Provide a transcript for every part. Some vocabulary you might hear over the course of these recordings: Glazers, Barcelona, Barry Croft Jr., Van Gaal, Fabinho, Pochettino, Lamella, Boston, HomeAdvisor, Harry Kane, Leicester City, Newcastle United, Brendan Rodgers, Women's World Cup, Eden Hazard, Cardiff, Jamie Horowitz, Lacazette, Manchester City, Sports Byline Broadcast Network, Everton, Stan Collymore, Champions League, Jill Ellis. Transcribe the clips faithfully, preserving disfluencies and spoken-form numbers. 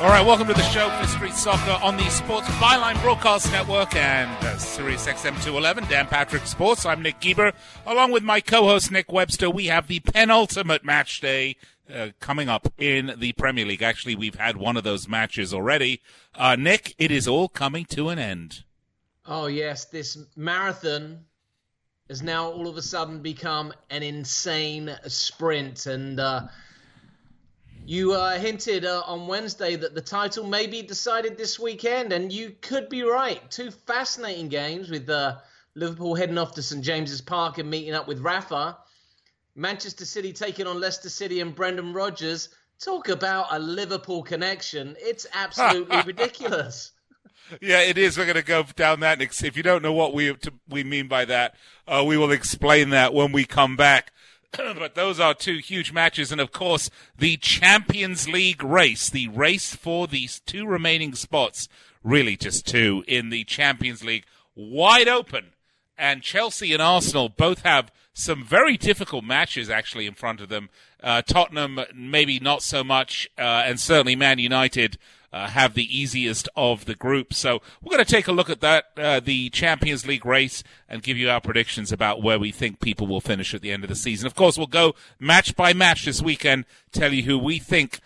All right, welcome to the show for Street Soccer on the Sports Byline Broadcast Network and uh, Sirius X M two eleven, Dan Patrick Sports. I'm Nick Geber. Along with my co-host Nick Webster, we have the penultimate match day uh, coming up in the Premier League. Actually, we've had one of those matches already. Uh, Nick, it is all coming to an end. Oh, yes, this marathon has now all of a sudden become an insane sprint, and uh You uh, hinted uh, on Wednesday that the title may be decided this weekend, and you could be right. Two fascinating games with uh, Liverpool heading off to Saint James's Park and meeting up with Rafa. Manchester City taking on Leicester City and Brendan Rodgers. Talk about a Liverpool connection. It's absolutely ridiculous. Yeah, it is. We're going to go down that. If you don't know what we we mean by that, uh, we will explain that when we come back. But those are two huge matches. And, of course, the Champions League race, the race for these two remaining spots, really just two in the Champions League, wide open. And Chelsea and Arsenal both have some very difficult matches, actually, in front of them. Uh, Tottenham, maybe not so much, uh, and certainly Man United uh, have the easiest of the group. So we're going to take a look at that, uh, the Champions League race, and give you our predictions about where we think people will finish at the end of the season. Of course, we'll go match by match this weekend, tell you who we think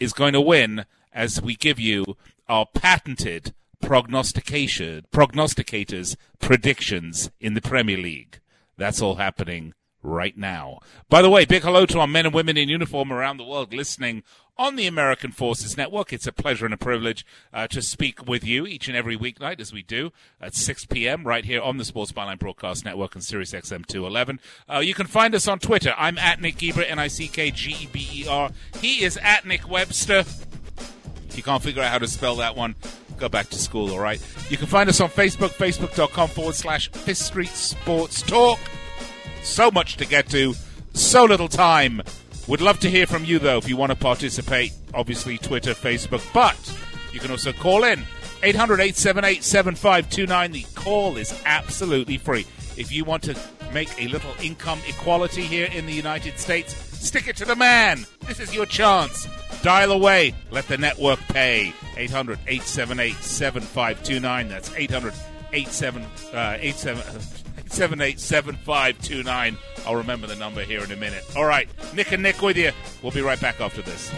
is going to win as we give you our patented prognostication, prognosticators' predictions in the Premier League. That's all happening right now. By the way, big hello to our men and women in uniform around the world listening on the American Forces Network. It's a pleasure and a privilege uh, to speak with you each and every weeknight, as we do at six p.m. right here on the Sports Byline Broadcast Network and Sirius X M two eleven. Uh, you can find us on Twitter. I'm at Nick Geber, N I C K G E B E R. He is at Nick Webster. If you can't figure out how to spell that one, go back to school, all right? You can find us on Facebook, facebook.com forward slash Fifth Street Sports Talk. So much to get to, so little time. Would love to hear from you, though, if you want to participate. Obviously, Twitter, Facebook, but you can also call in. eight hundred, eight seven eight, seven five two nine. The call is absolutely free. If you want to make a little income equality here in the United States, stick it to the man. This is your chance. Dial away. Let the network pay. eight hundred, eight seven eight, seven five two nine. That's eight hundred, eight seven eight, seven five two nine. I'll remember the number here in a minute. All right, Nick and Nick with you. We'll be right back after this.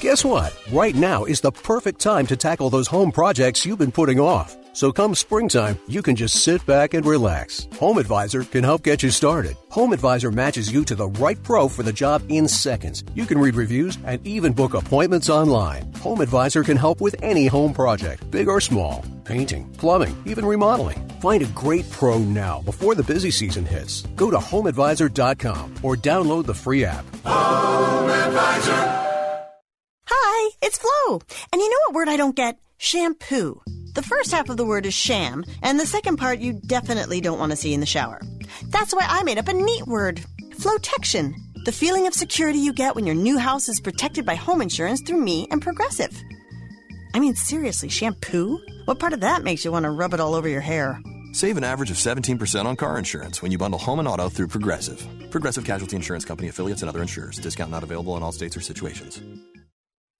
Guess what? Right now is the perfect time to tackle those home projects you've been putting off. So come springtime, you can just sit back and relax. HomeAdvisor can help get you started. HomeAdvisor matches you to the right pro for the job in seconds. You can read reviews and even book appointments online. HomeAdvisor can help with any home project, big or small. Painting, plumbing, even remodeling. Find a great pro now before the busy season hits. Go to home advisor dot com or download the free app. HomeAdvisor. Hi, it's Flo. And you know what word I don't get? Shampoo. The first half of the word is sham, and the second part you definitely don't want to see in the shower. That's why I made up a neat word, Flotection. The feeling of security you get when your new house is protected by home insurance through me and Progressive. I mean, seriously, shampoo? What part of that makes you want to rub it all over your hair? Save an average of seventeen percent on car insurance when you bundle home and auto through Progressive. Progressive Casualty Insurance Company affiliates and other insurers. Discount not available in all states or situations.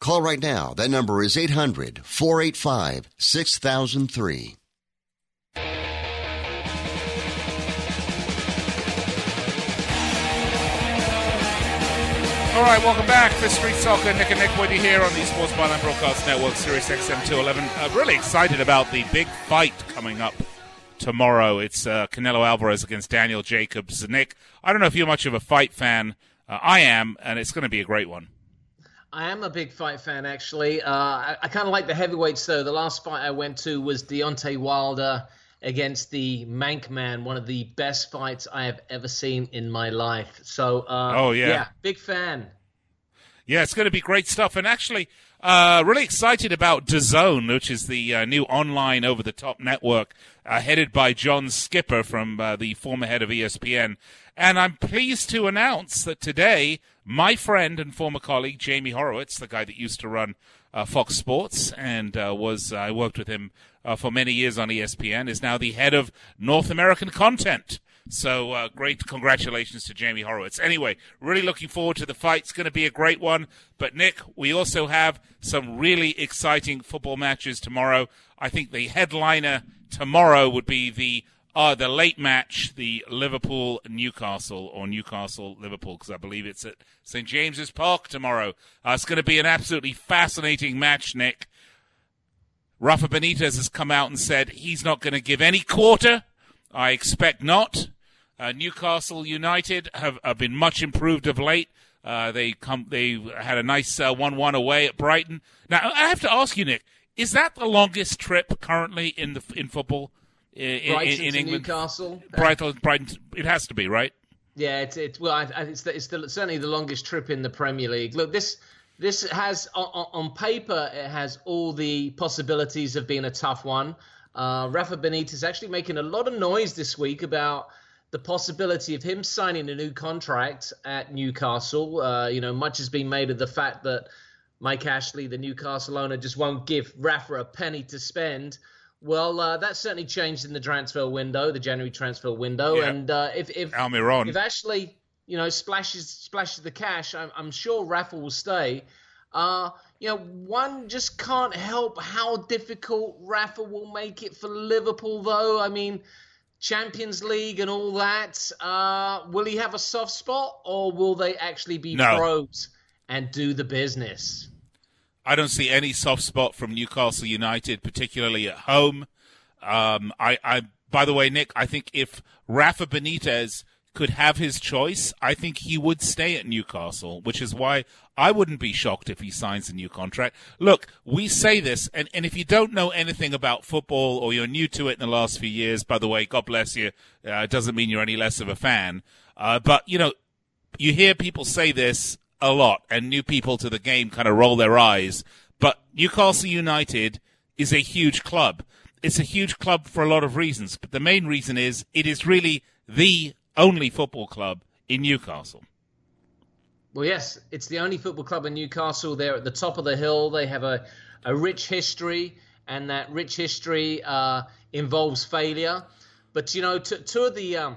Call right now. That number is eight hundred, four eight five, six thousand three. All right, welcome back for Street Soccer. Nick and Nick with you here on the Sports Byline Broadcast Network, Sirius X M two eleven. I'm really excited about the big fight coming up tomorrow. It's uh, Canelo Alvarez against Daniel Jacobs. Nick, I don't know if you're much of a fight fan. Uh, I am, and it's going to be a great one. I am a big fight fan, actually. Uh, I, I kind of like the heavyweights, though. The last fight I went to was Deontay Wilder against the Mank Man, one of the best fights I have ever seen in my life. So, uh, oh, yeah. yeah, big fan. Yeah, it's going to be great stuff. And actually, uh, really excited about D A Z N, which is the uh, new online over-the-top network uh, headed by John Skipper, from uh, the former head of E S P N. And I'm pleased to announce that today, my friend and former colleague, Jamie Horowitz, the guy that used to run uh, Fox Sports and uh, was uh, I worked with him uh, for many years on E S P N, is now the head of North American content. So uh, great congratulations to Jamie Horowitz. Anyway, really looking forward to the fight. It's going to be a great one. But, Nick, we also have some really exciting football matches tomorrow. I think the headliner tomorrow would be the Uh, the late match, the Liverpool-Newcastle, or Newcastle-Liverpool, because I believe it's at Saint James's Park tomorrow. Uh, it's going to be an absolutely fascinating match, Nick. Rafa Benitez has come out and said he's not going to give any quarter. I expect not. Uh, Newcastle United have, have been much improved of late. Uh, they come, they had a nice uh, one one away at Brighton. Now, I have to ask you, Nick, is that the longest trip currently in the in football? In, Brighton in, in England, to Newcastle. Brighton, Brighton, it has to be, right? Yeah, it's it. Well, I, I, it's, the, it's the, certainly the longest trip in the Premier League. Look, this this has on, on paper it has all the possibilities of being a tough one. Uh, Rafa Benitez actually making a lot of noise this week about the possibility of him signing a new contract at Newcastle. Uh, you know, much has been made of the fact that Mike Ashley, the Newcastle owner, just won't give Rafa a penny to spend. Well, uh, that certainly changed in the transfer window, the January transfer window. Yeah. And uh, if if, if Ashley, you know, splashes splashes the cash, I'm, I'm sure Rafa will stay. Uh, you know, one just can't help how difficult Rafa will make it for Liverpool, though. I mean, Champions League and all that. Uh, will he have a soft spot, or will they actually be no. pros and do the business? I don't see any soft spot from Newcastle United, particularly at home. Um, I, I, by the way, Nick, I think if Rafa Benitez could have his choice, I think he would stay at Newcastle, which is why I wouldn't be shocked if he signs a new contract. Look, we say this, and, and if you don't know anything about football or you're new to it in the last few years, by the way, God bless you, it uh, doesn't mean you're any less of a fan. Uh, but, you know, you hear people say this a lot, and new people to the game kind of roll their eyes. But Newcastle United is a huge club. It's a huge club for a lot of reasons, but the main reason is it is really the only football club in Newcastle. Well, yes, it's the only football club in Newcastle. They're at the top of the hill. They have a, a rich history, and that rich history uh, involves failure. But, you know, t- two of the um,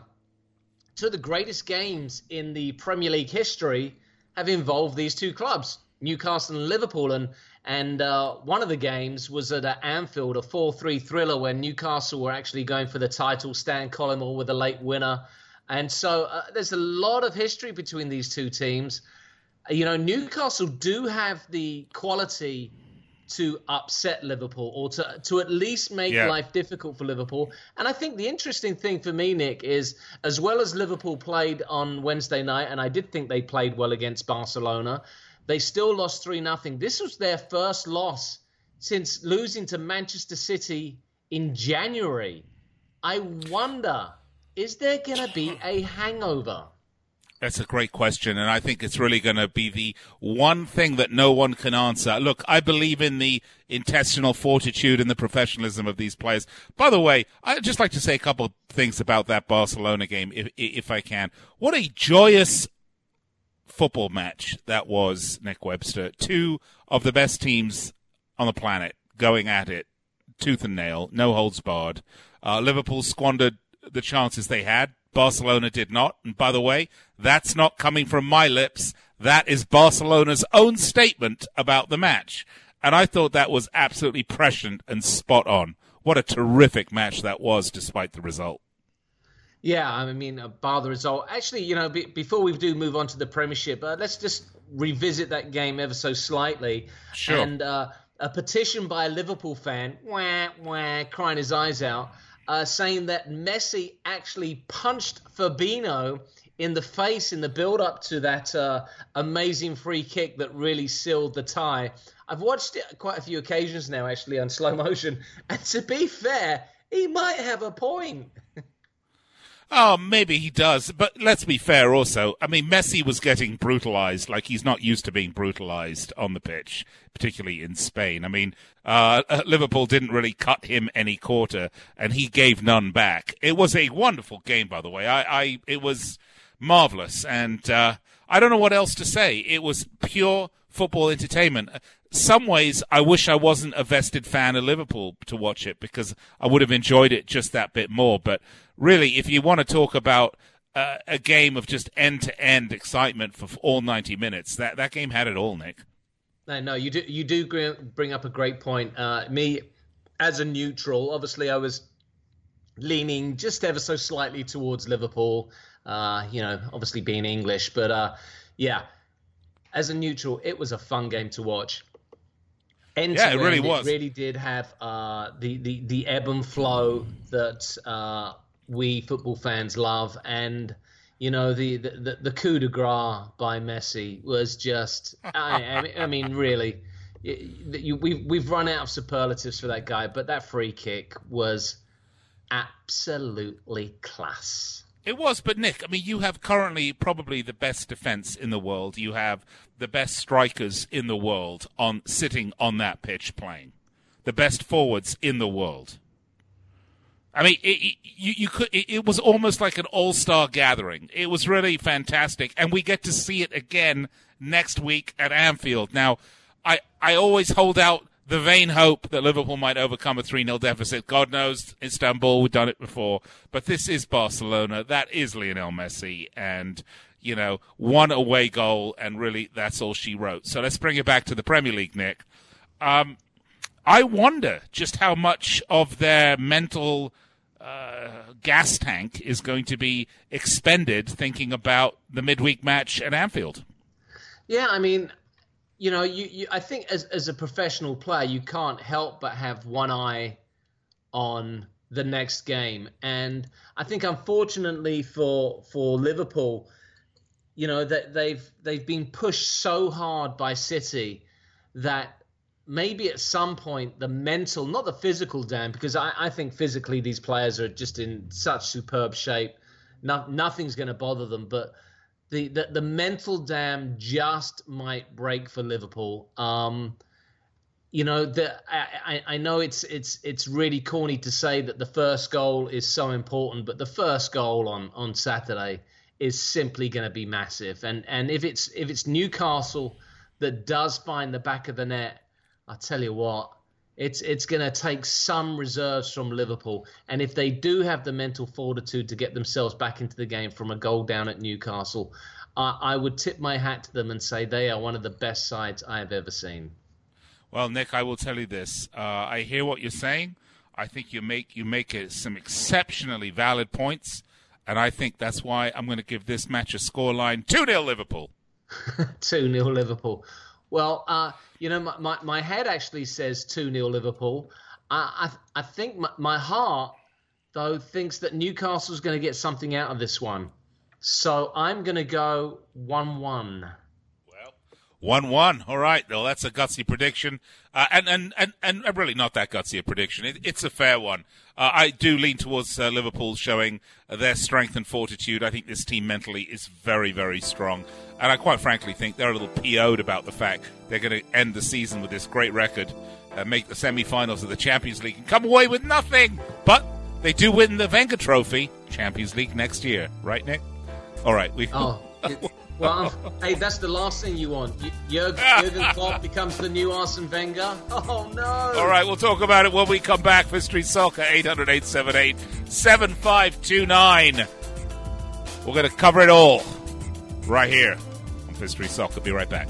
two of the greatest games in the Premier League history have involved these two clubs, Newcastle and Liverpool. And and uh, one of the games was at uh, Anfield, a four three thriller where Newcastle were actually going for the title. Stan Collymore with a late winner. And so uh, there's a lot of history between these two teams. You know, Newcastle do have the quality to upset Liverpool or to, to at least make yeah. life difficult for Liverpool. And I think the interesting thing for me, Nick, is as well as Liverpool played on Wednesday night, and I did think they played well against Barcelona, they still lost three nothing. This was their first loss since losing to Manchester City in January. I wonder, is there going to be a hangover? That's a great question, and I think it's really going to be the one thing that no one can answer. Look, I believe in the intestinal fortitude and the professionalism of these players. By the way, I'd just like to say a couple of things about that Barcelona game, if, if I can. What a joyous football match that was, Nick Webster. Two of the best teams on the planet going at it, tooth and nail, no holds barred. Uh, Liverpool squandered the chances they had. Barcelona did not. And by the way, that's not coming from my lips. That is Barcelona's own statement about the match. And I thought that was absolutely prescient and spot on. What a terrific match that was, despite the result. Yeah, I mean, bar the result. Actually, you know, be, before we do move on to the Premiership, uh, let's just revisit that game ever so slightly. Sure. And uh, a petition by a Liverpool fan, wah, wah, crying his eyes out, Uh, saying that Messi actually punched Fabinho in the face in the build-up to that uh, amazing free kick that really sealed the tie. I've watched it quite a few occasions now, actually, on slow motion. And to be fair, he might have a point. Oh, maybe he does. But let's be fair also. I mean, Messi was getting brutalized like he's not used to being brutalized on the pitch, particularly in Spain. I mean, uh, Liverpool didn't really cut him any quarter, and he gave none back. It was a wonderful game, by the way. I, I It was marvelous, and uh, I don't know what else to say. It was pure football entertainment. Some ways, I wish I wasn't a vested fan of Liverpool to watch it, because I would have enjoyed it just that bit more. But really, if you want to talk about uh, a game of just end-to-end excitement for all ninety minutes, that, that game had it all, Nick. No, no, you do you do bring up a great point. Uh, me, as a neutral, obviously I was leaning just ever so slightly towards Liverpool, uh, you know, obviously being English. But, uh, yeah, as a neutral, it was a fun game to watch. End yeah, it really end, was. It really did have uh, the, the, the ebb and flow that uh, we football fans love. And, you know, the, the, the coup de grace by Messi was just, I, I mean, really, you, you, we've, we've run out of superlatives for that guy. But that free kick was absolutely class. It was, but Nick, I mean, you have currently probably the best defense in the world. You have the best strikers in the world on sitting on that pitch playing, the best forwards in the world. I mean, it, it, you, you could. It, it was almost like an all-star gathering. It was really fantastic, and we get to see it again next week at Anfield. Now, I I always hold out the vain hope that Liverpool might overcome a three nil deficit. God knows, Istanbul, we've done it before. But this is Barcelona. That is Lionel Messi. And, you know, one away goal, and really that's all she wrote. So let's bring it back to the Premier League, Nick. Um, I wonder just how much of their mental uh, gas tank is going to be expended thinking about the midweek match at Anfield. Yeah, I mean... You know, you, you, I think as as a professional player, you can't help but have one eye on the next game. And I think, unfortunately for for Liverpool, you know, that they've they've been pushed so hard by City that maybe at some point the mental, not the physical damage, because I, I think physically these players are just in such superb shape. No, nothing's going to bother them, but the, the, the mental dam just might break for Liverpool. Um, you know, the, I, I know it's it's it's really corny to say that the first goal is so important, but the first goal on, on Saturday is simply going to be massive. And and if it's if it's Newcastle that does find the back of the net, I tell you what, it's it's going to take some reserves from Liverpool. And if they do have the mental fortitude to get themselves back into the game from a goal down at Newcastle, uh, I would tip my hat to them and say they are one of the best sides I have ever seen. Well, Nick, I will tell you this. Uh, I hear what you're saying. I think you make you make a, some exceptionally valid points. And I think that's why I'm going to give this match a scoreline two nil Liverpool. two nil Liverpool. Well, uh, you know, my, my, my head actually says two nil Liverpool. I I, I think my, my heart, though, thinks that Newcastle's going to get something out of this one. So I'm going to go one one. Well, one one. All right. Well, that's a gutsy prediction. Uh, and, and, and, and really not that gutsy a prediction. It, it's a fair one. Uh, I do lean towards uh, Liverpool showing their strength and fortitude. I think this team mentally is very, very strong. And I quite frankly think they're a little P O'd about the fact they're going to end the season with this great record, uh, make the semi-finals of the Champions League, and come away with nothing. But they do win the Wenger Trophy, Champions League next year. Right, Nick? All right. We... Oh, well, hey, that's the last thing you want. Jurgen Klopp becomes the new Arsene Wenger. Oh, no. All right, we'll talk about it when we come back. Mystery Soccer, eight hundred, eight seven eight, seven five two nine. We're going to cover it all right here on Mystery Soccer. Be right back.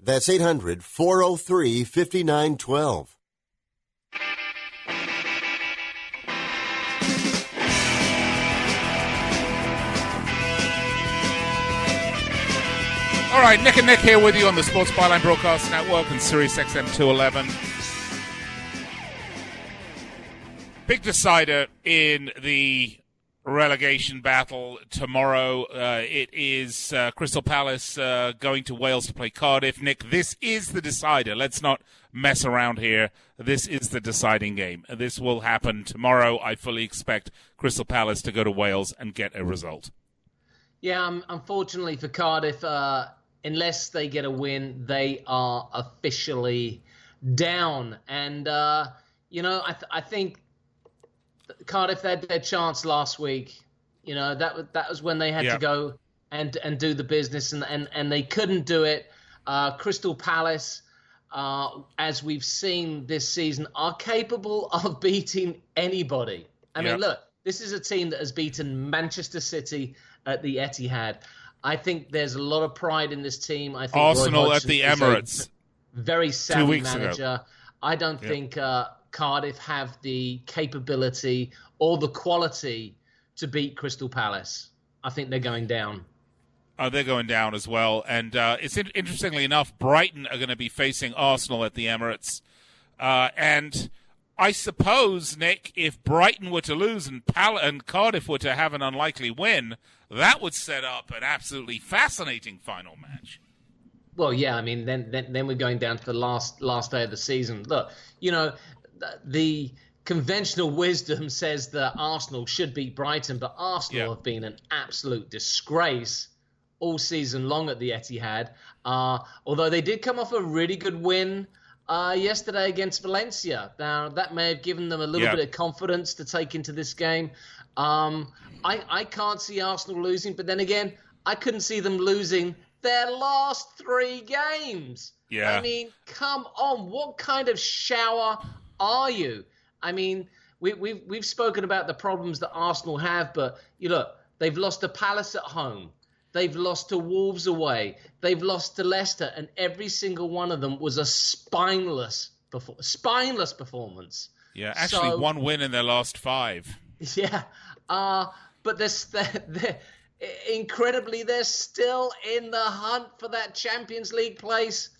That's eight hundred, four oh three, five nine one two. All right, Nick and Nick here with you on the Sports Byline Broadcast Network and Sirius X M two eleven. Big decider in the relegation battle tomorrow. Uh, it is uh, Crystal Palace uh, going to Wales to play Cardiff. Nick, this is the decider. Let's not mess around here. This is the deciding game. This will happen tomorrow. I fully expect Crystal Palace to go to Wales and get a result. Yeah, um, unfortunately for Cardiff, uh, unless they get a win, they are officially down. And, uh, you know, I, th- I think... Cardiff had their chance last week. You know, that that was when they had yeah. to go and and do the business, and, and, and they couldn't do it. Uh, Crystal Palace, uh, as we've seen this season, are capable of beating anybody. I yeah. mean, look, this is a team that has beaten Manchester City at the Etihad. I think there's a lot of pride in this team. I think Arsenal at the Emirates. Very sound manager. Ago. I don't yeah. think... Uh, Cardiff have the capability or the quality to beat Crystal Palace. I think they're going down. Oh, they're going down as well. And uh, it's in- interestingly enough, Brighton are going to be facing Arsenal at the Emirates. Uh, and I suppose, Nick, if Brighton were to lose and, Pal- and Cardiff were to have an unlikely win, that would set up an absolutely fascinating final match. Well, yeah, I mean, then then, then we're going down to the last last day of the season. Look, you know... The conventional wisdom says that Arsenal should beat Brighton, but Arsenal yeah. have been an absolute disgrace all season long at the Etihad. Uh, although they did come off a really good win uh, yesterday against Valencia. Now, that may have given them a little yeah. bit of confidence to take into this game. Um, I, I can't see Arsenal losing, but then again, I couldn't see them losing their last three games. Yeah. I mean, come on. What kind of shower... are you? I mean, we, we've we've spoken about the problems that Arsenal have, but you look, they've lost to Palace at home, they've lost to Wolves away, they've lost to Leicester, and every single one of them was a spineless, perfor- spineless performance. Yeah, actually, so, one win in their last five. Yeah, uh, but they're, they're, they're, incredibly, they're still in the hunt for that Champions League place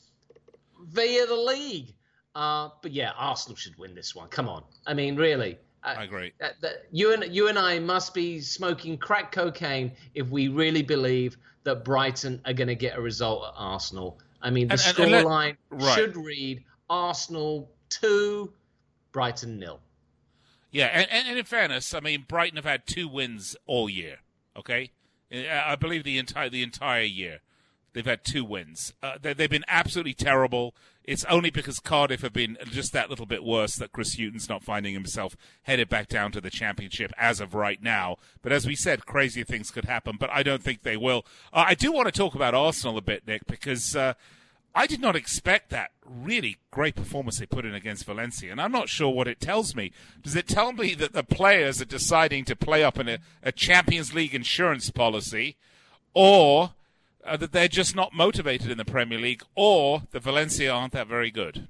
via the league. Uh, but yeah, Arsenal should win this one. Come on, I mean, really. Uh, I agree. Uh, the, you and you and I must be smoking crack cocaine if we really believe that Brighton are going to get a result at Arsenal. I mean, the scoreline right. should read Arsenal two, Brighton nil. Yeah, and, and in fairness, I mean, Brighton have had two wins all year. Okay, I believe the entire the entire year. They've had two wins. Uh, they, they've been absolutely terrible. It's only because Cardiff have been just that little bit worse that Chris Hughton's not finding himself headed back down to the championship as of right now. But as we said, crazy things could happen, but I don't think they will. Uh, I do want to talk about Arsenal a bit, Nick, because uh, I did not expect that really great performance they put in against Valencia, and I'm not sure what it tells me. Does it tell me that the players are deciding to play up in a, a Champions League insurance policy, or... Uh, that they're just not motivated in the Premier League, or the Valencia aren't that very good.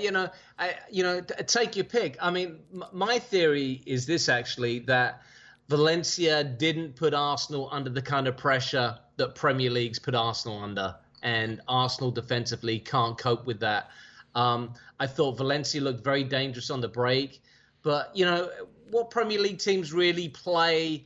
you know, I, you know, t- take your pick. I mean, m- my theory is this, actually, that Valencia didn't put Arsenal under the kind of pressure that Premier League's put Arsenal under, and Arsenal defensively can't cope with that. Um, I thought Valencia looked very dangerous on the break, but, you know, what Premier League teams really play...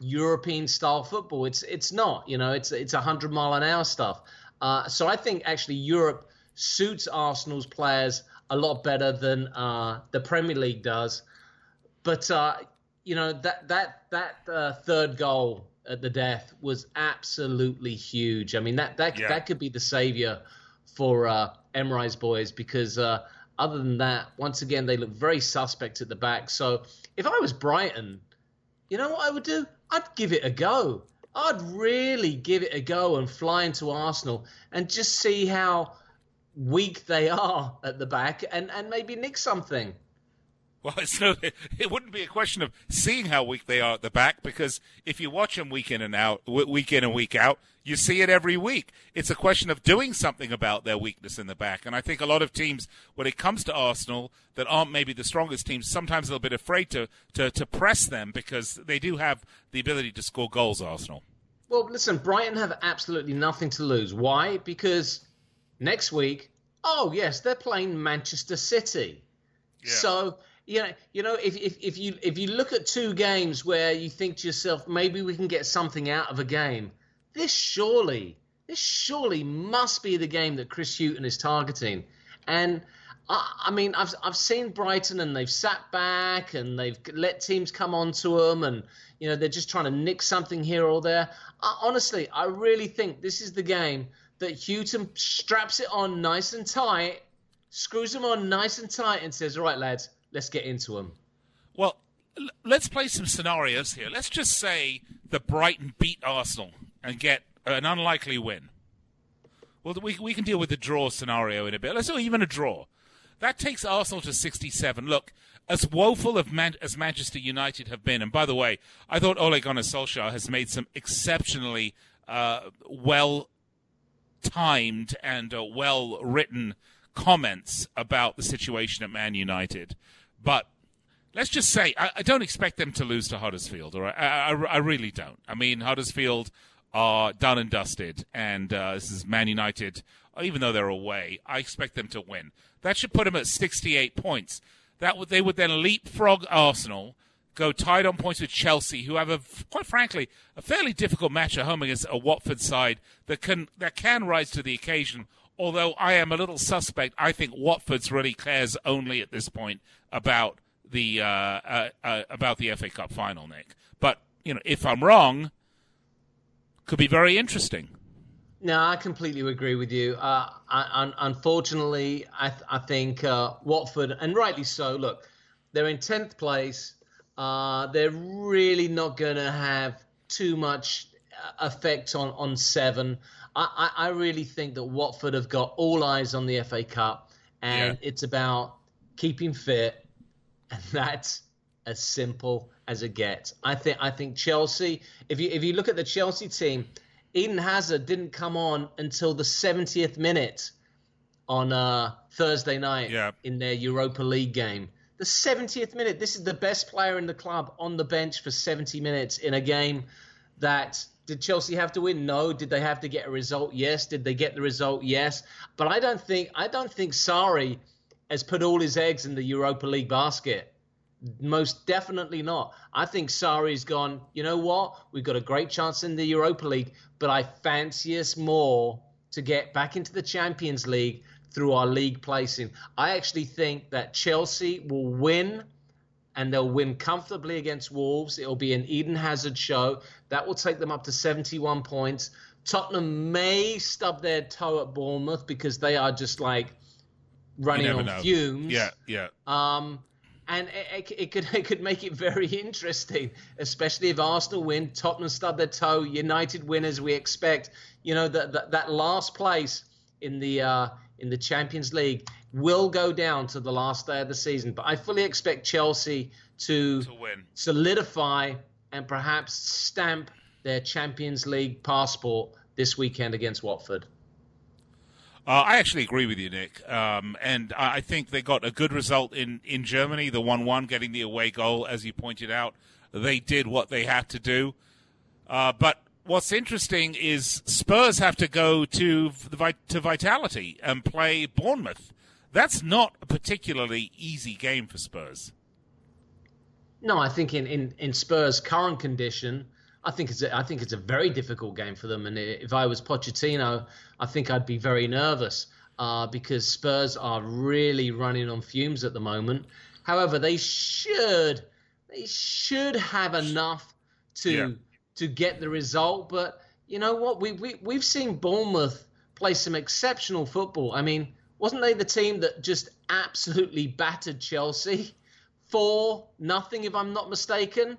European-style football. It's it's not, you know, it's it's one hundred mile an hour stuff. Uh, so I think actually Europe suits Arsenal's players a lot better than uh, the Premier League does. But, uh, you know, that that that uh, third goal at the death was absolutely huge. I mean, that that, yeah. that could be the saviour for uh, Emre's boys, because uh, other than that, once again, they look very suspect at the back. So if I was Brighton, you know what I would do? I'd give it a go. I'd really give it a go and fly into Arsenal and just see how weak they are at the back, and, and maybe nick something. Well, it's no, it wouldn't be a question of seeing how weak they are at the back, because if you watch them week in and out, week in and week out, you see it every week. It's a question of doing something about their weakness in the back. And I think a lot of teams, when it comes to Arsenal, that aren't maybe the strongest teams, sometimes a little bit afraid to, to, to press them, because they do have the ability to score goals, Arsenal. Well, listen, Brighton have absolutely nothing to lose. Why? Because next week, oh, yes, they're playing Manchester City. Yeah. So... You know, you know, if, if if you if you look at two games where you think to yourself, maybe we can get something out of a game, this surely, this surely must be the game that Chris Hughton is targeting. And I, I mean, I've I've seen Brighton, and they've sat back and they've let teams come onto them, and you know they're just trying to nick something here or there. I, honestly, I really think this is the game that Hughton straps it on nice and tight, screws them on nice and tight, and says, "All right, lads. Let's get into them." Well, l- let's play some scenarios here. Let's just say that Brighton beat Arsenal and get an unlikely win. Well, we we can deal with the draw scenario in a bit. Let's do even a draw. That takes Arsenal to sixty-seven. Look, as woeful of Man- as Manchester United have been, and by the way, I thought Ole Gunnar Solskjaer has made some exceptionally uh, well-timed and uh, well-written comments about the situation at Man United. But let's just say I, I don't expect them to lose to Huddersfield. All right, I, I, I really don't. I mean, Huddersfield are done and dusted, and uh, this is Man United. Even though they're away, I expect them to win. That should put them at sixty-eight points. That would they would then leapfrog Arsenal, go tied on points with Chelsea, who have a, quite frankly, a fairly difficult match at home against a Watford side that can that can rise to the occasion. Although I am a little suspect, I think Watford's really cares only at this point about the uh, uh, uh, about the F A Cup final, Nick. But you know, if I'm wrong, could be very interesting. No, I completely agree with you. Uh, I, un- unfortunately, I, th- I think uh, Watford, and rightly so. Look, they're in tenth place. Uh, they're really not going to have too much effect on, on seven. I, I really think that Watford have got all eyes on the F A Cup, and yeah. It's about keeping fit, and that's as simple as it gets. I think I think Chelsea, if you if you look at the Chelsea team, Eden Hazard didn't come on until the seventieth minute on uh, Thursday night yeah. in their Europa League game. The seventieth minute, this is the best player in the club on the bench for seventy minutes in a game that... Did Chelsea have to win? No. Did they have to get a result? Yes. Did they get the result? Yes. But I don't think I don't think Sarri has put all his eggs in the Europa League basket. Most definitely not. I think Sarri's gone, you know what? We've got a great chance in the Europa League, but I fancy us more to get back into the Champions League through our league placing. I actually think that Chelsea will win, and they'll win comfortably against Wolves. It'll be an Eden Hazard show. That will take them up to seventy-one points. Tottenham may stub their toe at Bournemouth because they are just like running on know. fumes. Yeah, yeah. Um, and it, it, it could it could make it very interesting, especially if Arsenal win, Tottenham stub their toe, United win as we expect. You know that that, that last place in the uh, in the Champions League will go down to the last day of the season. But I fully expect Chelsea to, to win. solidify and perhaps stamp their Champions League passport this weekend against Watford. Uh, I actually agree with you, Nick. Um, and I think they got a good result in, in Germany, the one one, getting the away goal, as you pointed out. They did what they had to do. Uh, but what's interesting is Spurs have to go to the, to Vitality and play Bournemouth. That's not a particularly easy game for Spurs. No, I think in, in, in Spurs' current condition, I think it's a, I think it's a very difficult game for them. And if I was Pochettino, I think I'd be very nervous uh, because Spurs are really running on fumes at the moment. However, they should they should have enough to yeah. to get the result. But you know what? We we we've seen Bournemouth play some exceptional football. I mean, wasn't they the team that just absolutely battered Chelsea? four nothing, if I'm not mistaken.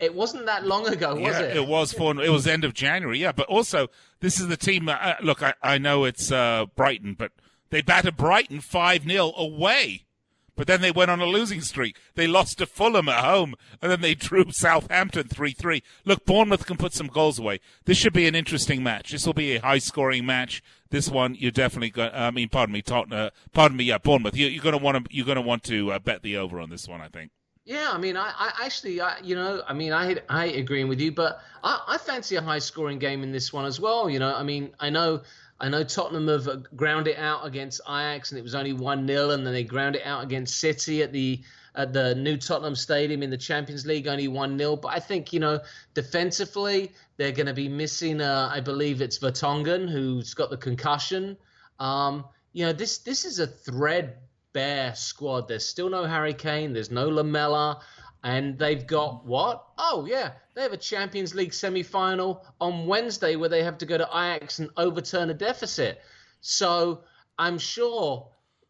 It wasn't that long ago, was yeah, it? It was four. It was the end of January, yeah. But also, this is the team. Uh, look, I, I know it's uh, Brighton, but they battered Brighton five nil away. But then they went on a losing streak. They lost to Fulham at home, and then they drew Southampton three three. Look, Bournemouth can put some goals away. This should be an interesting match. This will be a high-scoring match. This one, you're definitely going. I mean, pardon me, Tottenham. Pardon me, yeah, Bournemouth. You, you're going to want to. You're going to want to uh, bet the over on this one, I think. Yeah, I mean, I, I actually, I, you know, I mean, I I agree with you, but I, I fancy a high-scoring game in this one as well. You know, I mean, I know. I know Tottenham have ground it out against Ajax, and it was only one nil, and then they ground it out against City at the at the new Tottenham Stadium in the Champions League, only one nil. But I think, you know, defensively, they're going to be missing, uh, I believe it's Vertonghen, who's got the concussion. Um, you know, this this is a threadbare squad. There's still no Harry Kane. There's no Lamella. And they've got what? Oh, yeah. They have a Champions League semi-final on Wednesday where they have to go to Ajax and overturn a deficit. So I'm sure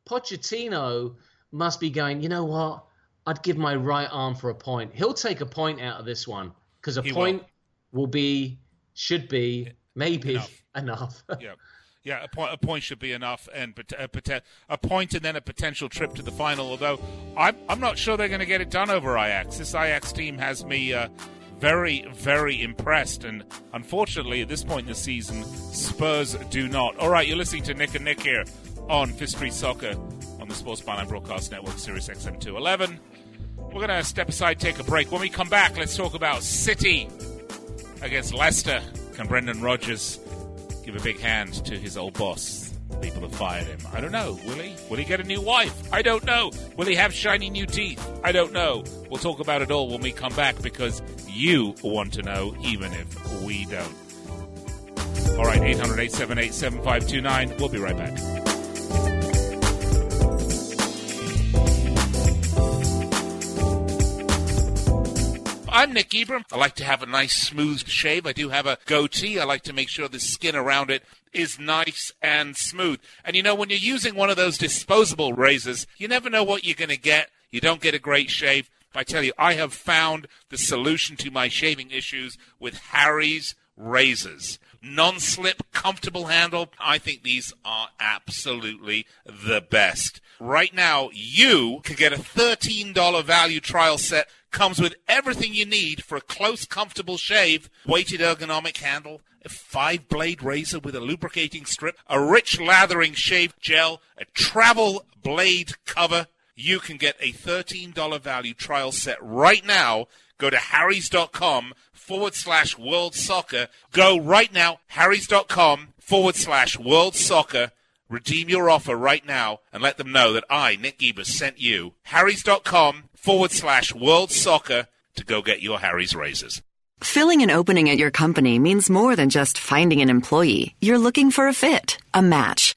Pochettino must be going, you know what? I'd give my right arm for a point. He'll take a point out of this one because a he point will. will be, should be, maybe enough. enough. Yeah. Yeah, a point, a point should be enough, and a, a point and then a potential trip to the final, although I'm, I'm not sure they're going to get it done over Ajax. This Ajax team has me uh, very, very impressed, and unfortunately, at this point in the season, Spurs do not. All right, you're listening to Nick and Nick here on Fifth Street Soccer on the Sports Byline Broadcast Network, Sirius X M two eleven. We're going to step aside, take a break. When we come back, let's talk about City against Leicester. Can Brendan Rodgers give a big hand to his old boss? People have fired him. I don't know. Will he? Will he get a new wife? I don't know. Will he have shiny new teeth? I don't know. We'll talk about it all when we come back, because you want to know, even if we don't. All right, eight hundred, eight seven eight, seven five two nine. We'll be right back. I'm Nick Geber. I like to have a nice smooth shave. I do have a goatee. I like to make sure the skin around it is nice and smooth. And you know, when you're using one of those disposable razors, you never know what you're going to get. You don't get a great shave. But I tell you, I have found the solution to my shaving issues with Harry's razors. Non-slip, comfortable handle. I think these are absolutely the best. Right now, you can get a thirteen dollars value trial set. Comes with everything you need for a close, comfortable shave. Weighted ergonomic handle, a five-blade razor with a lubricating strip, a rich lathering shave gel, a travel blade cover. You can get a thirteen dollars value trial set right now. Go to harrys.com forward slash world soccer. Go right now, harrys.com forward slash world soccer. Redeem your offer right now and let them know that I, Nick Geber, sent you. harrys.com forward slash world soccer to go get your Harry's razors. Filling an opening at your company means more than just finding an employee. You're looking for a fit, a match.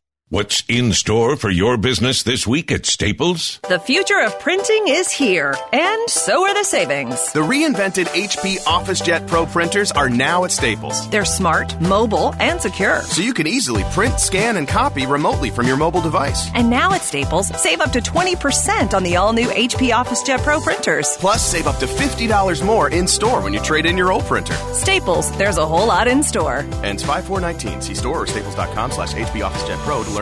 What's in store for your business this week at Staples? The future of printing is here, and so are the savings. The reinvented H P OfficeJet Pro printers are now at Staples. They're smart, mobile, and secure. So you can easily print, scan, and copy remotely from your mobile device. And now at Staples, save up to twenty percent on the all-new H P OfficeJet Pro printers. Plus, save up to fifty dollars more in-store when you trade in your old printer. Staples, there's a whole lot in store. Ends five four nineteen. See store or staples.com slash HP OfficeJet Pro to learn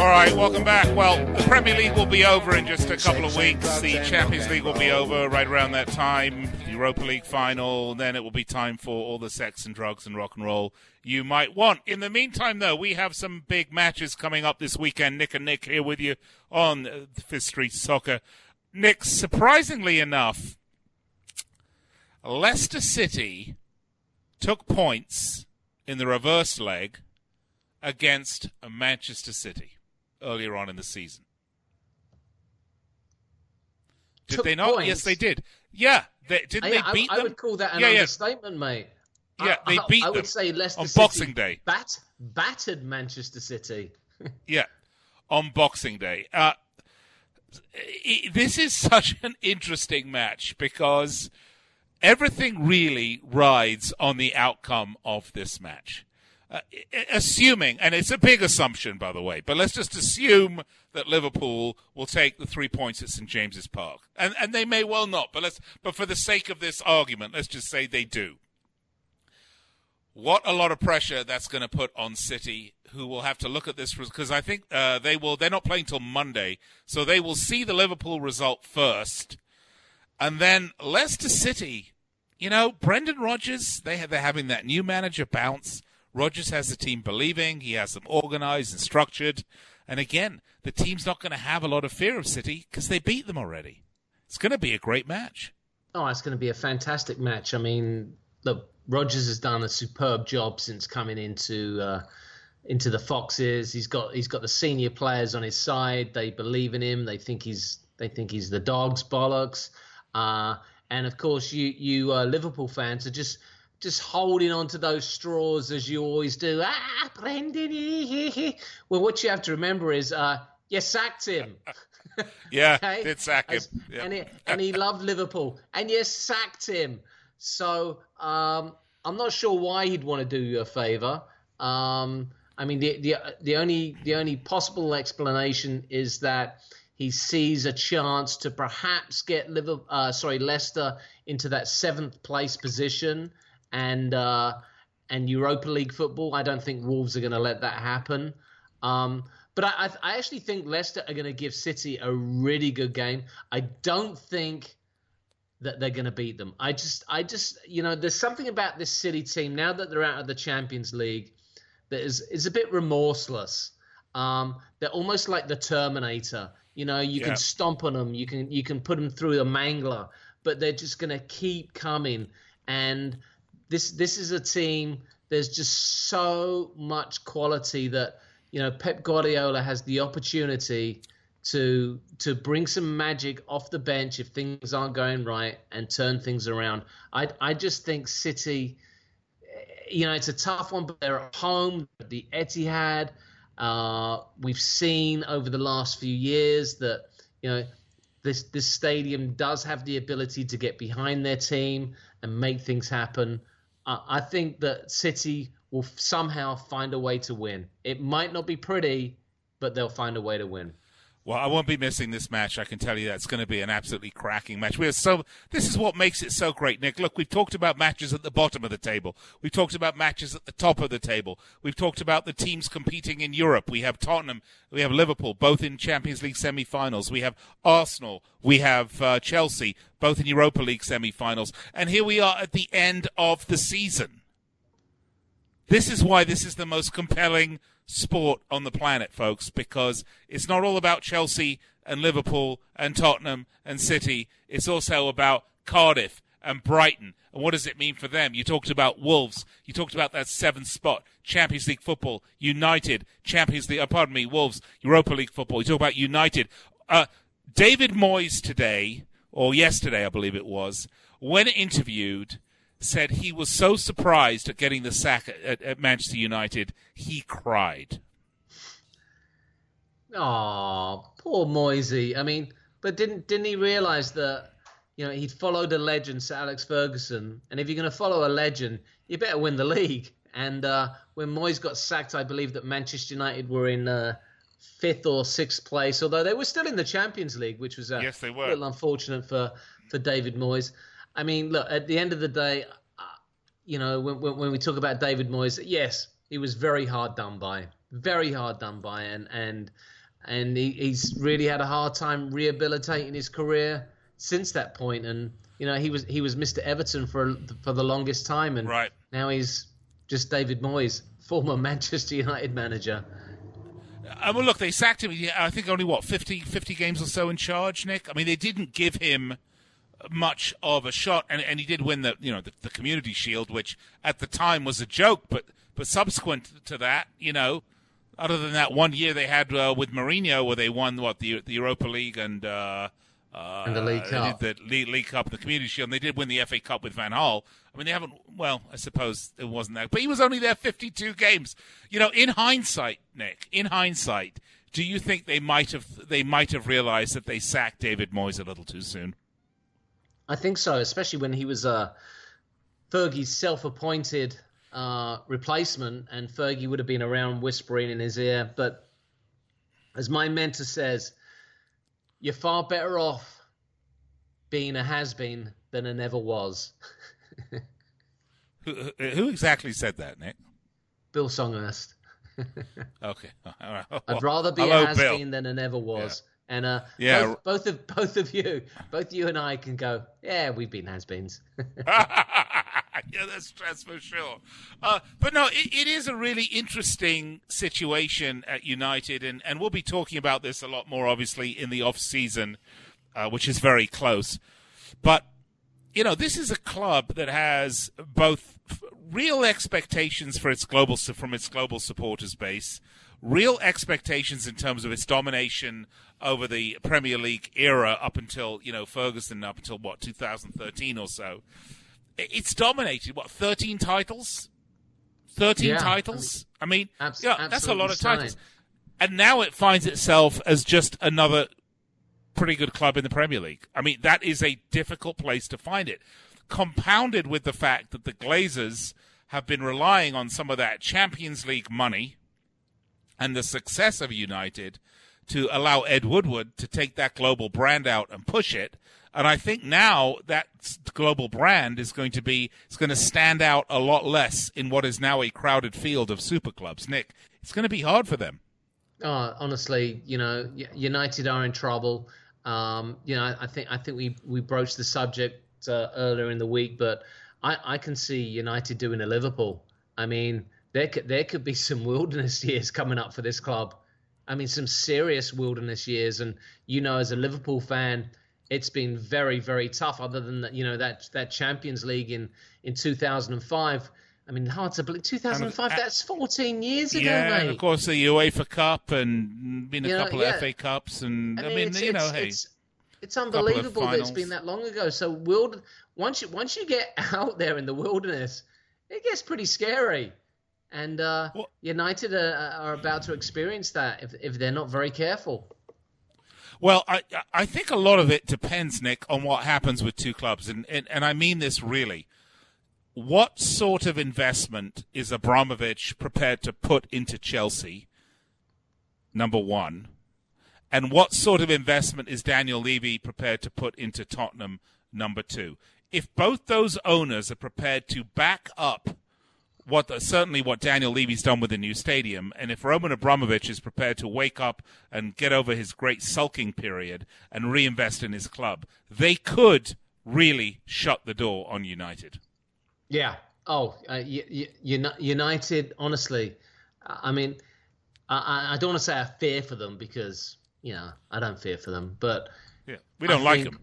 All right, welcome back. Well, the Premier League will be over in just a couple of weeks. The Champions League will be over right around that time. Europa League final. Then it will be time for all the sex and drugs and rock and roll you might want. In the meantime, though, we have some big matches coming up this weekend. Nick and Nick here with you on Fifth Street Soccer. Nick, surprisingly enough, Leicester City took points in the reverse leg against Manchester City earlier on in the season. Did took they not? Points. Yes, they did. Yeah. They, didn't yeah, they beat I, them? I would call that an yeah, understatement, yeah. mate. Yeah, I, they I, beat I, them I would say Leicester on City Boxing Day. Bat, battered Manchester City. yeah, on Boxing Day. Uh, it, this is such an interesting match because everything really rides on the outcome of this match. Uh, assuming, and it's a big assumption, by the way, but let's just assume that Liverpool will take the three points at Saint James's Park. And and they may well not, but let's, but for the sake of this argument, let's just say they do. What a lot of pressure that's going to put on City, who will have to look at this, because I think uh, they will, they're not playing till Monday, so they will see the Liverpool result first, and then Leicester City, you know, Brendan Rodgers, they have, they're having that new manager bounce. Rodgers has the team believing, he has them organised and structured. And again, the team's not going to have a lot of fear of City because they beat them already. It's going to be a great match. Oh, it's going to be a fantastic match. I mean, look, Rodgers has done a superb job since coming into uh, into the Foxes. He's got he's got the senior players on his side. They believe in him. They think he's they think he's the dog's bollocks. Uh, and of course, you you uh, Liverpool fans are just. Just holding on to those straws as you always do. Ah, Brendan. He, he, he. Well, what you have to remember is uh, you sacked him. yeah, okay? Did sack him. As, yeah. And, it, and he loved Liverpool. And you sacked him. So um, I'm not sure why he'd want to do you a favour. Um, I mean, the, the the only the only possible explanation is that he sees a chance to perhaps get Liverpool, uh, sorry, Leicester into that seventh place position. And uh, and Europa League football, I don't think Wolves are going to let that happen. Um, but I, I actually think Leicester are going to give City a really good game. I don't think that they're going to beat them. I just, I just, you know, there's something about this City team now that they're out of the Champions League that is is a bit remorseless. Um, they're almost like the Terminator. You know, you yeah. can stomp on them, you can you can put them through the mangler, but they're just going to keep coming. And This this is a team, there's just so much quality that, you know, Pep Guardiola has the opportunity to to bring some magic off the bench if things aren't going right and turn things around. I I just think City, you know, it's a tough one, but they're at home, the Etihad. Uh, we've seen over the last few years that, you know, this this stadium does have the ability to get behind their team and make things happen. I think that City will somehow find a way to win. It might not be pretty, but they'll find a way to win. Well, I won't be missing this match. I can tell you that's going to be an absolutely cracking match. We are so. This is what makes it so great, Nick. Look, we've talked about matches at the bottom of the table. We've talked about matches at the top of the table. We've talked about the teams competing in Europe. We have Tottenham. We have Liverpool, both in Champions League semi-finals. We have Arsenal. We have uh, Chelsea, both in Europa League semi-finals. And here we are at the end of the season. This is why this is the most compelling sport on the planet, folks, because it's not all about Chelsea and Liverpool and Tottenham and City. It's also about Cardiff and Brighton. And what does it mean for them? You talked about Wolves. You talked about that seventh spot. Champions League football. United. Champions League, oh, pardon me, Wolves. Europa League football. You talk about United. Uh, David Moyes today, or yesterday I believe it was, when interviewed, said he was so surprised at getting the sack at, at Manchester United, he cried. Aww, poor Moisey. I mean, but didn't didn't he realise that, you know, he'd followed a legend, Sir Alex Ferguson, and if you're going to follow a legend, you better win the league. And uh, when Moyes got sacked, I believe that Manchester United were in uh, fifth or sixth place, although they were still in the Champions League, which was uh, yes, they were. a little unfortunate for, for David Moyes. I mean, look, at the end of the day, uh, you know, when, when, when we talk about David Moyes, yes, he was very hard done by, very hard done by, and and and he, he's really had a hard time rehabilitating his career since that point. And you know, he was he was Mister Everton for for the longest time, and right. now he's just David Moyes, former Manchester United manager. I mean, look, they sacked him. I think only what fifty, fifty games or so in charge, Nick. I mean, they didn't give him much of a shot, and, and he did win the you know the, the Community Shield, which at the time was a joke, but but subsequent to that, you know, other than that one year they had uh, with Mourinho, where they won what the the Europa League and uh, uh, and the League Cup, the League, League Cup, and the Community Shield, and they did win the F A Cup with Van Gaal. I mean, they haven't. Well, I suppose it wasn't that, but he was only there fifty-two games. You know, in hindsight, Nick, in hindsight, do you think they might have they might have realized that they sacked David Moyes a little too soon? I think so, especially when he was uh, Fergie's self-appointed uh, replacement, and Fergie would have been around whispering in his ear. But as my mentor says, you're far better off being a has-been than a never was. who, who exactly said that, Nick? Bill Songhurst. Okay. All right. Well, I'd rather be hello, a has-been Bill. than a never was. Yeah. And uh, yeah. both, both of both of you, both you and I can go, yeah, we've been has-beens. Yeah, that's, that's for sure. Uh, but no, it, it is a really interesting situation at United, and, and we'll be talking about this a lot more, obviously, in the off-season, uh, which is very close. But, you know, this is a club that has both real expectations for its global from its global supporters base, real expectations in terms of its domination over the Premier League era up until, you know, Ferguson, up until, what, two thousand thirteen or so. It's dominated, what, thirteen titles? thirteen yeah, titles? I mean, I mean abs- yeah, that's a lot of titles. And now it finds itself as just another pretty good club in the Premier League. I mean, that is a difficult place to find it. Compounded with the fact that the Glazers have been relying on some of that Champions League money and the success of United to allow Ed Woodward to take that global brand out and push it. And I think now that global brand is going to be, it's going to stand out a lot less in what is now a crowded field of super clubs. Nick, it's going to be hard for them. Oh, honestly, you know, United are in trouble. Um, you know, I think, I think we, we broached the subject uh, earlier in the week, but I, I can see United doing a Liverpool. I mean, there could, there could be some wilderness years coming up for this club. I mean, some serious wilderness years. And, you know, as a Liverpool fan, it's been very, very tough. Other than that, you know, that that Champions League in, in two thousand five. I mean, hard to believe. two thousand five, that's fourteen years ago, yeah, mate. Yeah, and of course the UEFA Cup and been a you couple know, yeah. of F A Cups. And I mean, I mean it's, you it's, know, hey. It's, it's unbelievable that it's been that long ago. So wild, once you, once you get out there in the wilderness, it gets pretty scary. And uh, United are, are about to experience that if if they're not very careful. Well, I I think a lot of it depends, Nick, on what happens with two clubs. And, and, and I mean this really. What sort of investment is Abramovich prepared to put into Chelsea, number one? And what sort of investment is Daniel Levy prepared to put into Tottenham, number two? If both those owners are prepared to back up What certainly what Daniel Levy's done with the new stadium, and if Roman Abramovich is prepared to wake up and get over his great sulking period and reinvest in his club, they could really shut the door on United. Yeah, Oh, uh, United, honestly, I mean, I, I don't want to say I fear for them because, you know, I don't fear for them. But yeah, we don't I like them.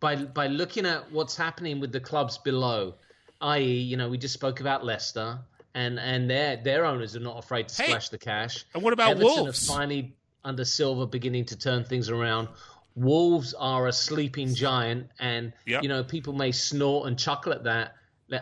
By, by looking at what's happening with the clubs below, that is, you know, we just spoke about Leicester, and, and their their owners are not afraid to splash hey, the cash. And what about Everton Wolves? Are finally, under Silva, beginning to turn things around. Wolves are a sleeping giant, and, yep. you know, people may snort and chuckle at that.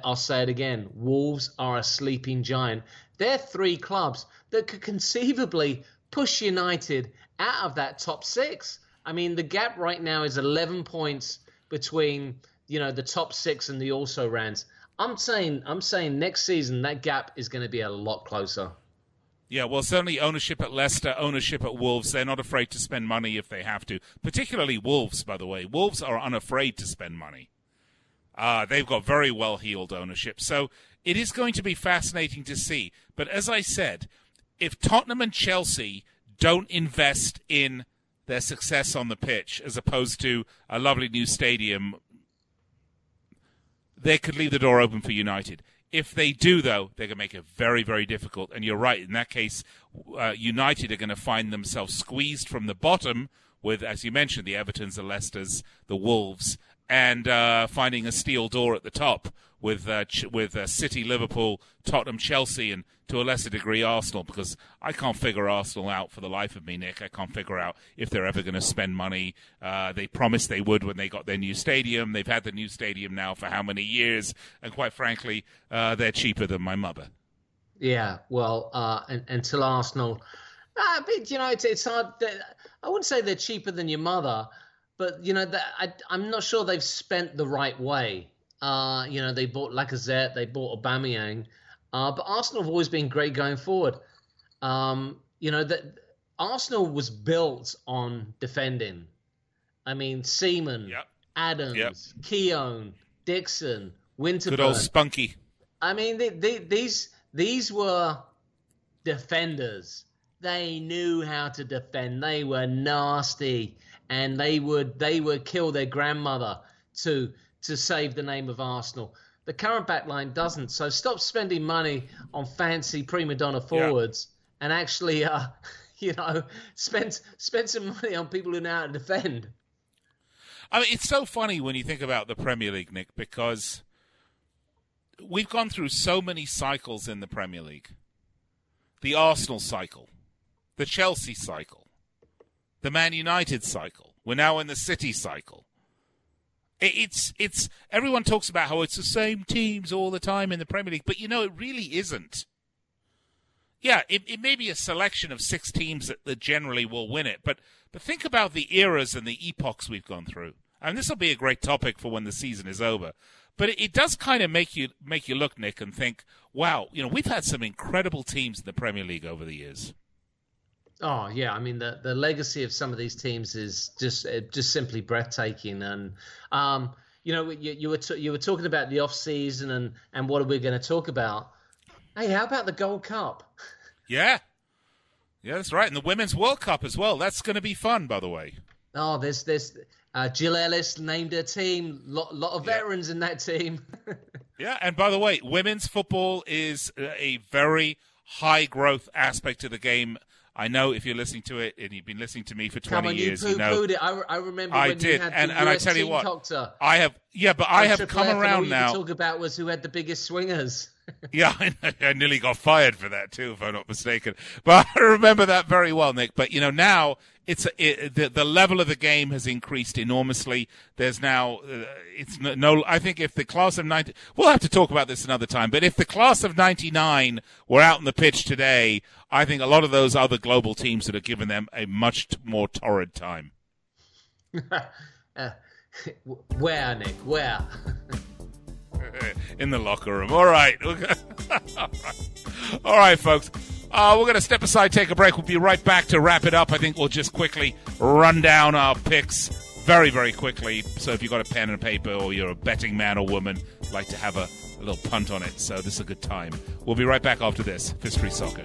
I'll say it again. Wolves are a sleeping giant. They're three clubs that could conceivably push United out of that top six. I mean, the gap right now is eleven points between, you know, the top six and the also-rans. I'm saying, I'm saying next season that gap is going to be a lot closer. Yeah, well, certainly ownership at Leicester, ownership at Wolves. They're not afraid to spend money if they have to. Particularly Wolves, by the way. Wolves are unafraid to spend money. Uh, they've got very well-heeled ownership. So it is going to be fascinating to see. But as I said, if Tottenham and Chelsea don't invest in their success on the pitch as opposed to a lovely new stadium, they could leave the door open for United. If they do, though, they're going to make it very, very difficult. And you're right. In that case, uh, United are going to find themselves squeezed from the bottom with, as you mentioned, the Evertons, the Leicesters, the Wolves, and uh, finding a steel door at the top with uh, ch- with uh, City, Liverpool, Tottenham, Chelsea, and to a lesser degree Arsenal, because I can't figure Arsenal out for the life of me, Nick. I can't figure out if they're ever going to spend money. Uh, they promised they would when they got their new stadium. They've had the new stadium now for how many years? And quite frankly, uh, they're cheaper than my mother. Yeah, well, uh, and, until Arsenal. Uh, but, you know, it's, it's hard. I wouldn't say they're cheaper than your mother, but, you know, the, I, I'm not sure they've spent the right way. Uh, you know, they bought Lacazette, they bought Aubameyang. Uh, but Arsenal have always been great going forward. Um, you know, that Arsenal was built on defending. I mean, Seaman, yep. Adams, yep. Keown, Dixon, Winterburn. Good old Spunky. I mean, they, they, these these were defenders. They knew how to defend. They were nasty, and they would they would kill their grandmother to to save the name of Arsenal. The current back line doesn't. So stop spending money on fancy prima donna forwards yeah. and actually, uh, you know, spend spend some money on people who know how to defend. I mean, it's so funny when you think about the Premier League, Nick, because we've gone through so many cycles in the Premier League. The Arsenal cycle, the Chelsea cycle, the Man United cycle. We're now in the City cycle. It's it's everyone talks about how it's the same teams all the time in the Premier League, but you know it really isn't. Yeah, it, it may be a selection of six teams that, that generally will win it, but but think about the eras and the epochs we've gone through. And this will be a great topic for when the season is over. But it, it does kind of make you make you look, Nick, and think, wow, you know, we've had some incredible teams in the Premier League over the years. Oh, yeah. I mean, the, the legacy of some of these teams is just just simply breathtaking. And, um, you know, you, you were t- you were talking about the off-season and, and what are we going to talk about? Hey, how about the Gold Cup? Yeah. Yeah, that's right. And the Women's World Cup as well. That's going to be fun, by the way. Oh, there's, there's uh, Jill Ellis named her team. A lot, lot of veterans yeah. in that team. yeah, and by the way, women's football is a very high-growth aspect of the game. I know if you're listening to it and you've been listening to me for twenty on, you years, you know. It. I, I remember I when did, you had and, the and U S I tell you what, doctor. I have, yeah, but I have come around now. All you could talk about was who had the biggest swingers. yeah, I, I nearly got fired for that too, if I'm not mistaken. But I remember that very well, Nick. But you know, now it's it, the the level of the game has increased enormously. There's now uh, it's no, no. I think if the class of ninety, we'll have to talk about this another time. But if the class of ninety-nine were out on the pitch today, I think a lot of those other global teams would have given them a much more torrid time. uh, where, Nick? Where? In the locker room. All right. All right, folks. Uh, we're going to step aside, take a break. We'll be right back to wrap it up. I think we'll just quickly run down our picks very, very quickly. So if you've got a pen and paper or you're a betting man or woman, I'd like to have a, a little punt on it. So this is a good time. We'll be right back after this. Fist Free Soccer.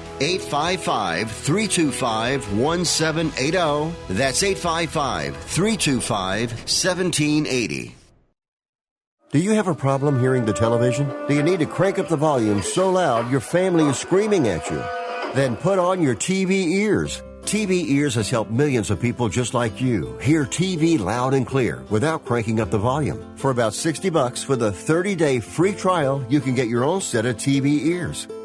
eight five five, three two five, one seven eight zero. That's eight five five, three two five, one seven eight zero. Do you have a problem hearing the television? Do you need to crank up the volume so loud your family is screaming at you? Then put on your T V ears. T V Ears has helped millions of people just like you hear T V loud and clear without cranking up the volume. For about sixty bucks with a thirty-day free trial, you can get your own set of T V Ears.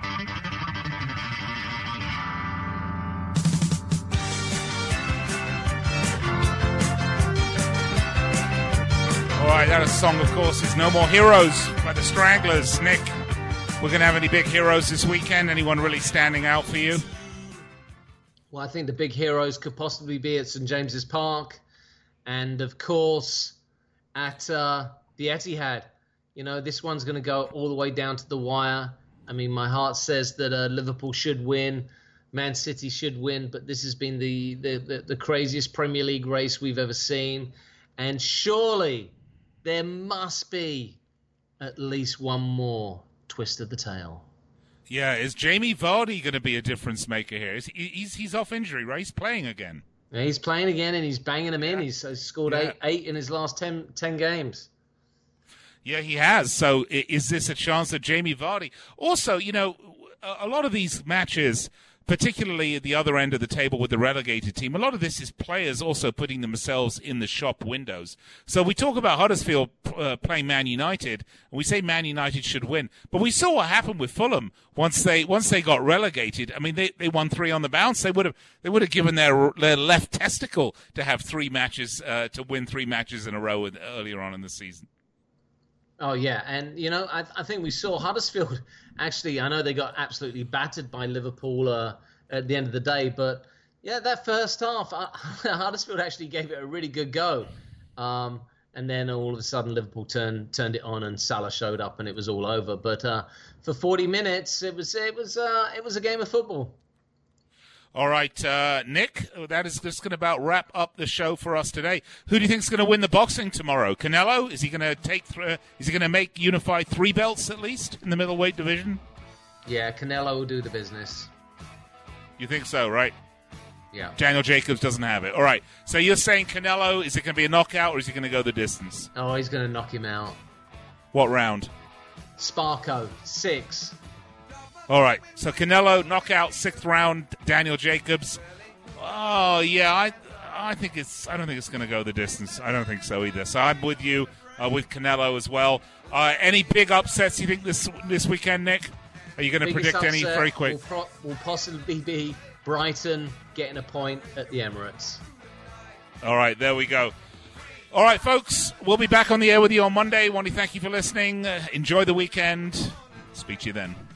All right, that song, of course, is No More Heroes by the Stranglers. Nick, we're going to have any big heroes this weekend? Anyone really standing out for you? Well, I think the big heroes could possibly be at Saint James's Park and, of course, at uh, the Etihad. You know, this one's going to go all the way down to the wire. I mean, my heart says that uh, Liverpool should win, Man City should win, but this has been the, the, the, the craziest Premier League race we've ever seen. And surely there must be at least one more twist of the tail. Yeah, is Jamie Vardy going to be a difference maker here? Is he, he's he's off injury, right? He's playing again. Yeah, he's playing again, and he's banging them in. Yeah. He's, he's scored yeah. eight, eight in his last ten, ten games. Yeah, he has. So is this a chance that Jamie Vardy... Also, you know, a lot of these matches, particularly at the other end of the table with the relegated team, a lot of this is players also putting themselves in the shop windows. So we talk about Huddersfield uh, playing Man United, and we say Man United should win. But we saw what happened with Fulham once they once they got relegated. I mean, they, they won three on the bounce. They would have they would have given their their left testicle to have three matches uh, to win three matches in a row with, earlier on in the season. Oh, yeah. And, you know, I, I think we saw Huddersfield actually. I know they got absolutely battered by Liverpool uh, at the end of the day. But, yeah, that first half, uh, Huddersfield actually gave it a really good go. Um, and then all of a sudden Liverpool turned turned it on and Salah showed up and it was all over. But uh, for forty minutes, it was it was uh, it was a game of football. All right, uh, Nick, that is just going to about wrap up the show for us today. Who do you think is going to win the boxing tomorrow? Canelo? Is he going to take? Th- is he going to make unify three belts at least in the middleweight division? Yeah, Canelo will do the business. You think so, right? Yeah. Daniel Jacobs doesn't have it. All right. So you're saying Canelo? Is it going to be a knockout or is he going to go the distance? Oh, he's going to knock him out. What round? Sparko six. All right, so Canelo knockout sixth round. Daniel Jacobs. Oh yeah, I I think it's I don't think it's going to go the distance. I don't think so either. So I'm with you uh, with Canelo as well. Uh, any big upsets you think this this weekend, Nick? Are you going to predict any very quick? Will, pro- will possibly be Brighton getting a point at the Emirates. All right, there we go. All right, folks, we'll be back on the air with you on Monday. Want to thank you for listening. Uh, enjoy the weekend. Speak to you then.